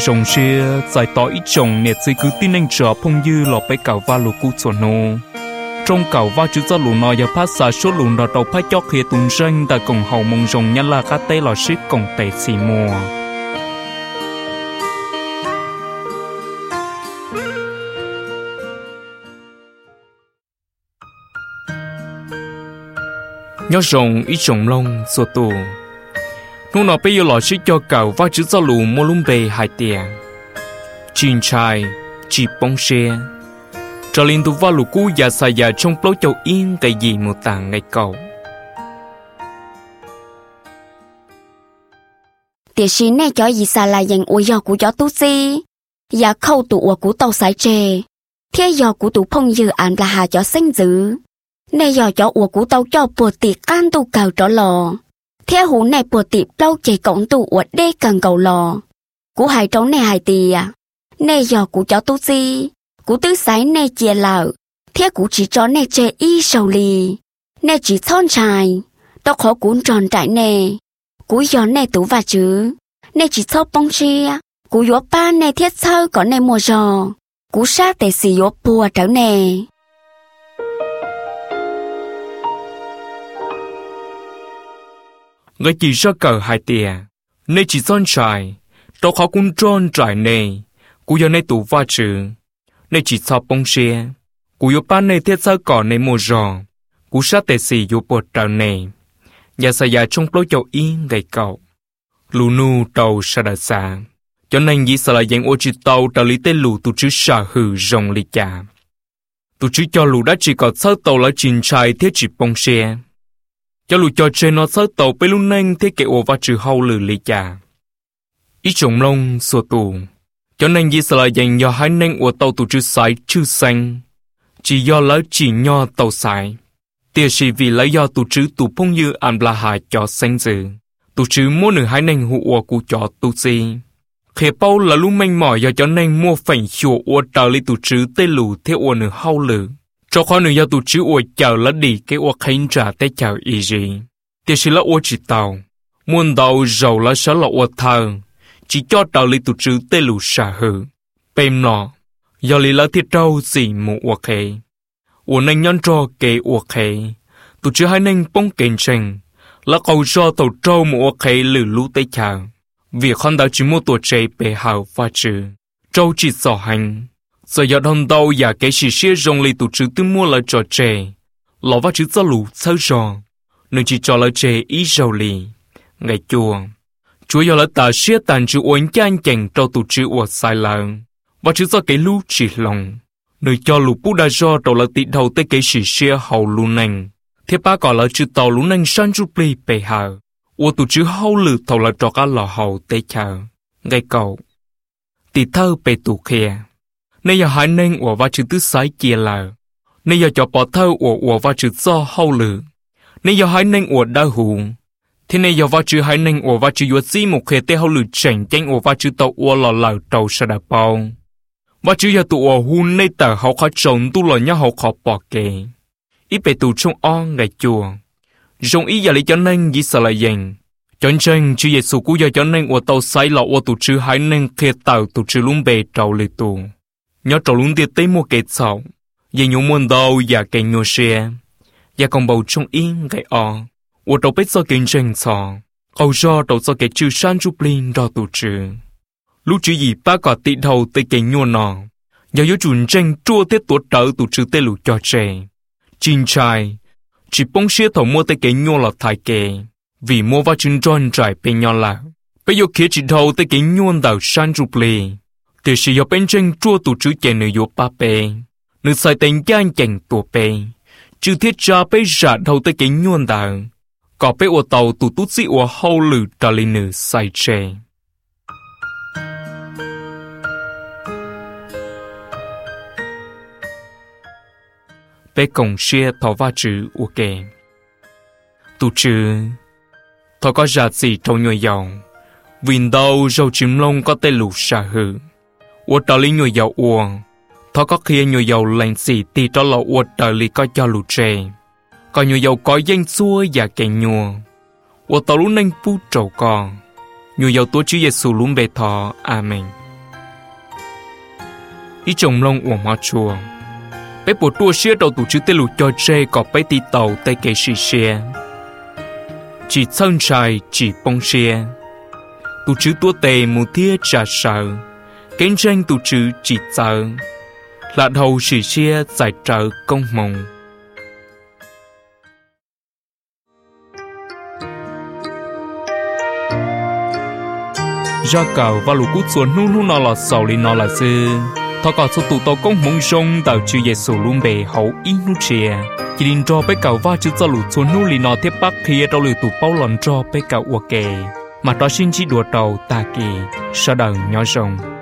rồng xe giải tỏi chồng nè xây cứ tin anh trở phong như lò bay cào va lù cú chuẩn nô trong cào va chữ ra lù nò và phát xả số lù nò đầu phát chóc hệ tuần răng tại cổng hậu mông rồng nhăn là cá tê lò xí cổng tệ xì mùa nhớ rồng ít rồng lông sô tù nô nọ bây giờ lò xí cho cào va chữ ra lù mô lùm bề hai tiền chín chai chỉ bông xe trở lên tụ vào lục cú và xài già trong lối châu yên cái gì một tàng ngày cầu. Tiếc xí này cho gì xài là dành uo giò của gió tu si, và khâu tụ uo của tàu sải tre, thế giò của tụ phong dư án là hà cho xanh dữ, này giò cho uo của tàu cho bùa tiệt can tụ cào trở lò, thế hú này bùa tiệt lâu chạy cổng tụ uo đê càng cầu lò, của hai trấu này hai tìa, này giò của gió tu si. Cú tứ sái nè chia lợ, thế cú chỉ cho nè chê y sầu lì, nè chỉ thon trài, tao khó cuốn tròn trại nè, cú gió nè tú và chứ, nè chỉ thâu bông chia, cú gió ba nè thiết thơ có nè mùa giò, cú sát tè xì gió bùa trở nè. Người chỉ cho cờ hai tìa, nè chỉ thon trài, tao khó cuốn tròn trại nè, cú gió nè tú và chứ. Này chỉ sao bông xe, cú yếu ba này thiết sao cỏ này mùa giò, cú sát tệ xì yếu bột trào này, nhà xài già trong lối châu yên gầy cậu, lù nu tàu xa đà xa, cho nên dĩ xài là dạng ô chỉ tàu trả lý tên lù tụ chứ xả hử rồng lì chà, tụ chứ cho lù đã chỉ có sao tàu là chín trai thiết chỉ bông xe, cho lù cho trên nó sao tàu bê lù nanh thiết kệ ô và trừ hâu lử lì chà, ít trồng lông xua tù. Cho nên dĩ là dành do hai nênh của tàu tù chư sái chư xanh. Chỉ do lỡ chỉ nho tàu sái. Tiếc sĩ vì lấy do tù chư tù phong như ảnh là hạ cho xanh dự. Tù chư mua nữ hai nênh hụ ua cụ cho tù si. Khế bao là lúc manh mỏi do cho nênh mua phảnh chùa ua trào lý tù chư tê lù thế ua nữ hao lử. Cho khó nữ do tù chư ua chào là đi cái ua khánh trả tế chào ý gì. Tiếc sĩ là ua chỉ tàu. Muôn tàu giàu là sẽ là ua thờ. Chỉ cho tàu lý tụ trứ tê lù xả hử. Bèm lọ, do lý lá thiết trâu xỉ mù ua khế. Ua nênh nhón trò kê ua khế. Tụ trứ hai nênh bông kênh chênh. Lá cầu cho tàu trâu mù ua khế lử lũ tê chào. Vì khăn đá chỉ mua tùa chê bề hào và trừ. Trâu chỉ xỏ hành. Giờ giọt hòn tàu giả kế xỉ xìa rồng lý tụ trứ tư mua là trò chê. Ló và trứ xa lù xa rò. Nên chỉ cho là chê ý rầu lì. Ngày chùa. Chúa do là ta xế tàn chữ uống chanh chành trao tù chữ uống sai lợn. Và chữ do cái lũ chỉ lòng. Nơi cho lũ bú đa do trao là tị đầu tới cái xỉ xế hầu lũ nành. Thế ba gọi là chữ tàu lũ nành sang rút bì bề hạ. Uống tù chữ hầu lử thầu là trò cá lò hầu tế chờ. Ngay cậu. Tị thơ bề tù khè. Này giờ hãy nên uống và chữ tứ sái kia là. Này giờ cho bỏ thơ uống và chữ do hầu lử. Này giờ hãy nên uống đa hù. Thế này do vào chữ hai nênh ổ vào chữ yếu xí một khế tế hậu lửa chảnh chanh ổ vào chữ tàu ổ lò lào tàu xa đạp bao. Và chữ yếu tụ ổ hôn nây tờ hậu khó trống tu lò nhá hậu khó bỏ kề. Ít bề tụ trong o ngày chùa. Rồng ý giả lý cho nênh dĩ xa lại dành. Chọn chanh chữ dạy sụ cú do cho nênh ổ tàu xáy lọ ổ tụ chữ hai nênh khế tàu tụ chữ lũng bề trầu lì tù. Nhó trầu lũng tiết tế mua kề xảo. Dạy nhũ muôn đau giả kề nhô xe. Giả còn bầu trong yên ngày o. Ủa đầu bếp do kinh doanh xò, cầu do đầu do cái chữ san rút linh đo tụ trừ. Lúc chữ gì ba có tị đầu tới cái nhua nọ, nhờ yếu chùn tranh chua tết tuột đỡ tụ trừ tê lũ cho trẻ. Chín trai, chỉ bông xế thầu mua tới cái nhua là thái kề, vì mua vào chừng tròn trải bên nhau là. Bây giờ khía chỉ đầu tới cái nhua đảo san rút linh, thì sẽ do bên tranh chua tụ trừ trẻ nữ yếu ba bê, nữ sai tên gian chành tụ bê, chữ thiết ra bê rạ đầu tới cái nhua đảo. Có bế ổ tàu tụ tút sĩ ổ hâu lử trả lý nữ sai chê. Bế cổng xê thó va trứ ổ kê. Tụ trứ, thó có giả sĩ trâu nhồi dầu. Vìn đầu râu chìm lông có tê lũ xả hử. Ổ trả lý nhồi dầu ổ. Thó có khía nhồi dầu lành sĩ tì tró lọ ổ trả lý có cho lũ chê. Có nhiều dầu có danh xua và kẻ nhua. Ủa tàu lũ nanh phút trầu con. Nhiều dầu tố chữ giê-xu lũng bề thọ. Amen. ý chồng long uổng mà chùa. Bé bộ tua xe đầu tủ chữ tê lù cho chê có bé tí tàu tay kê xì xe. Chỉ thân trài chỉ bông xe. Tủ chữ tua tê mù thia trả sợ. Kênh tranh tủ chữ chỉ sợ. Lạ đầu xì xe giải trợ công mộng. Gia cầu và lũ cút xuống nụ nụ nó là sầu lì nó là dư. Thọ cả số tụ tàu công mong rong tạo chữ dễ sầu luôn bề hậu ít nụ chè. Chỉ đình cho bé cầu và chữ ra lũ xuống nụ lì nó thiết bắc kia đâu lì tụ bao lần cho bé cầu uổng kề. Mà đó xin chỉ đùa đầu ta kì, sao đầu nhỏ rồng.